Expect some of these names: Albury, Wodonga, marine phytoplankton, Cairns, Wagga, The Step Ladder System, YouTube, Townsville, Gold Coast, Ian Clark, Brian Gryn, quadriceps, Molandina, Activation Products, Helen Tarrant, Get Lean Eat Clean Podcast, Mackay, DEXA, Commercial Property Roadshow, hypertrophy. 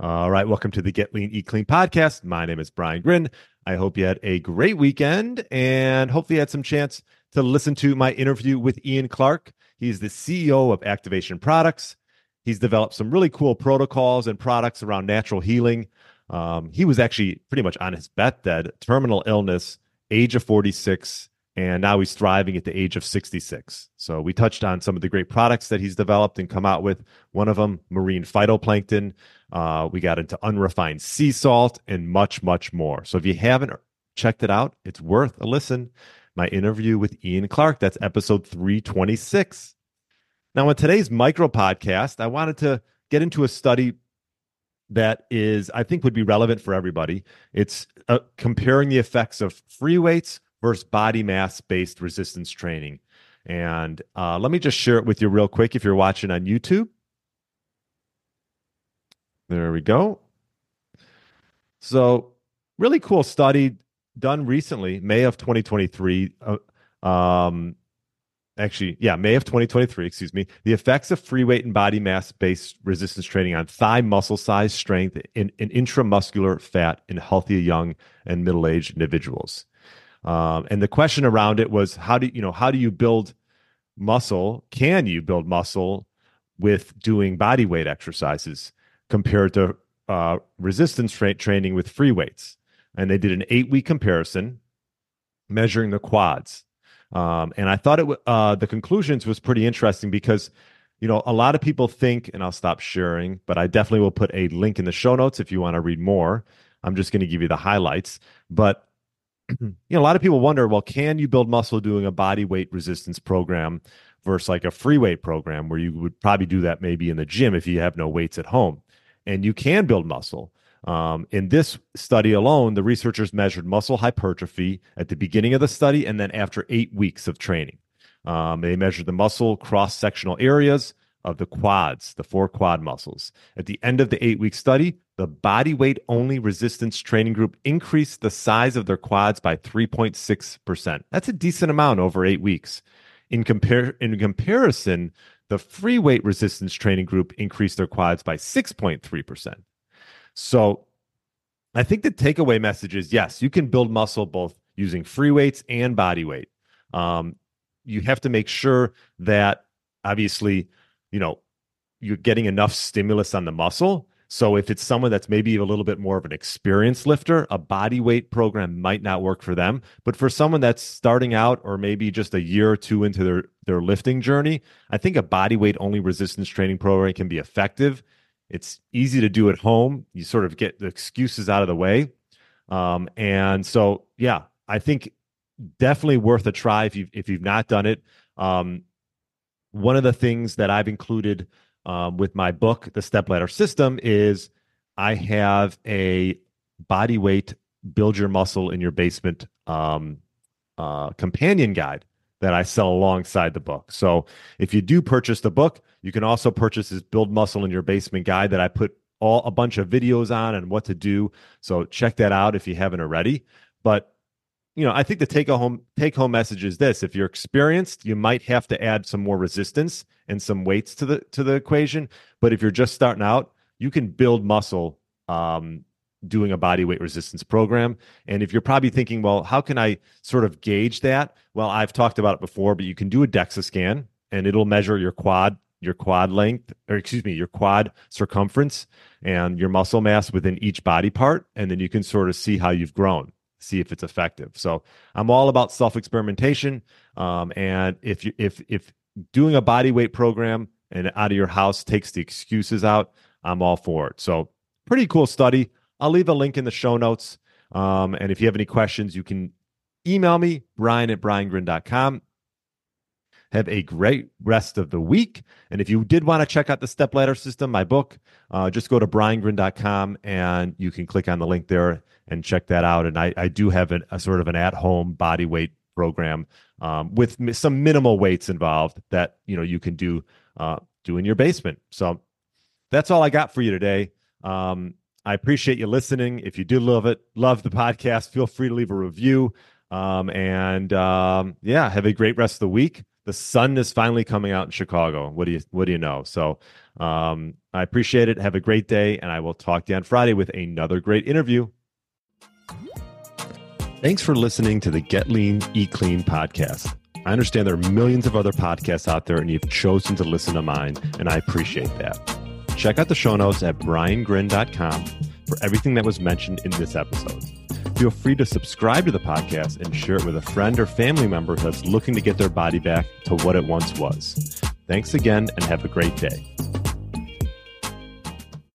All right, welcome to the Get Lean, Eat Clean podcast. My name is Brian Gryn. I hope you had a great weekend and hopefully you had some chance to listen to my interview with Ian Clark. He's the CEO of Activation Products. He's developed some really cool protocols and products around natural healing. He was actually pretty much on his deathbed, terminal illness, age of 46, and now he's thriving at the age of 66. So we touched on some of the great products that he's developed and come out with. One of them, marine phytoplankton. We got into unrefined sea salt and much, much more. So if you haven't checked it out, it's worth a listen. My interview with Ian Clark, that's episode 326. Now, in today's micro podcast, I wanted to get into a study that is, I think, would be relevant for everybody. It's comparing the effects of free weights versus body mass-based resistance training. And let me just share it with you real quick if you're watching on YouTube. There we go. So really cool study done recently, May of 2023. May of 2023, The effects of free weight and body mass-based resistance training on thigh muscle size, strength, and intramuscular fat in healthy young and middle-aged individuals. And the question around it was, how do you build muscle? Can you build muscle with doing body weight exercises compared to resistance training with free weights? And they did an 8-week comparison measuring the quads. And I thought the conclusions was pretty interesting because, a lot of people think, and I'll stop sharing, but I definitely will put a link in the show notes if you want to read more. I'm just going to give you the highlights, but a lot of people wonder, well, can you build muscle doing a body weight resistance program versus like a free weight program where you would probably do that maybe in the gym if you have no weights at home? And you can build muscle. In this study alone, the researchers measured muscle hypertrophy at the beginning of the study and then after 8 weeks of training. They measured the muscle cross-sectional areas of the quads, the four quad muscles. At the end of the 8-week study, the body weight-only resistance training group increased the size of their quads by 3.6%. That's a decent amount over 8 weeks. In comparison, the free weight resistance training group increased their quads by 6.3%. So I think the takeaway message is, yes, you can build muscle both using free weights and body weight. You have to make sure that, obviously, you're getting enough stimulus on the muscle. So if it's someone that's maybe a little bit more of an experienced lifter, a body weight program might not work for them. But for someone that's starting out or maybe just a year or two into their lifting journey, I think a body weight only resistance training program can be effective. It's easy to do at home. You sort of get the excuses out of the way. I think definitely worth a try if you've not done it. One of the things that I've included with my book, The Step Ladder System, is I have a body weight, build your muscle in your basement companion guide that I sell alongside the book. So if you do purchase the book, you can also purchase this Build Muscle in Your Basement guide that I put a bunch of videos on and what to do. So check that out if you haven't already. But I think the take-home message is this. If you're experienced, you might have to add some more resistance and some weights to the equation. But if you're just starting out, you can build muscle doing a body weight resistance program. And if you're probably thinking, well, how can I sort of gauge that? Well, I've talked about it before, but you can do a DEXA scan, and it'll measure your quad circumference and your muscle mass within each body part. And then you can sort of see how you've grown. See if it's effective. So I'm all about self-experimentation. And if doing a body weight program and out of your house takes the excuses out, I'm all for it. So pretty cool study. I'll leave a link in the show notes. And if you have any questions, you can email me, Brian@briangryn.com. Have a great rest of the week. And if you did want to check out the Step Ladder System, my book, just go to briangryn.com and you can click on the link there and check that out. And I do have a sort of an at-home body weight program with some minimal weights involved that you can do in your basement. So that's all I got for you today. I appreciate you listening. If you do love the podcast, feel free to leave a review. Yeah, have a great rest of the week. The sun is finally coming out in Chicago. What do you know? So I appreciate it. Have a great day, and I will talk to you on Friday with another great interview. Thanks for listening to the Get Lean, Eat Clean podcast. I understand there are millions of other podcasts out there, and you've chosen to listen to mine, and I appreciate that. Check out the show notes at briangryn.com for everything that was mentioned in this episode. Feel free to subscribe to the podcast and share it with a friend or family member that's looking to get their body back to what it once was. Thanks again, and have a great day.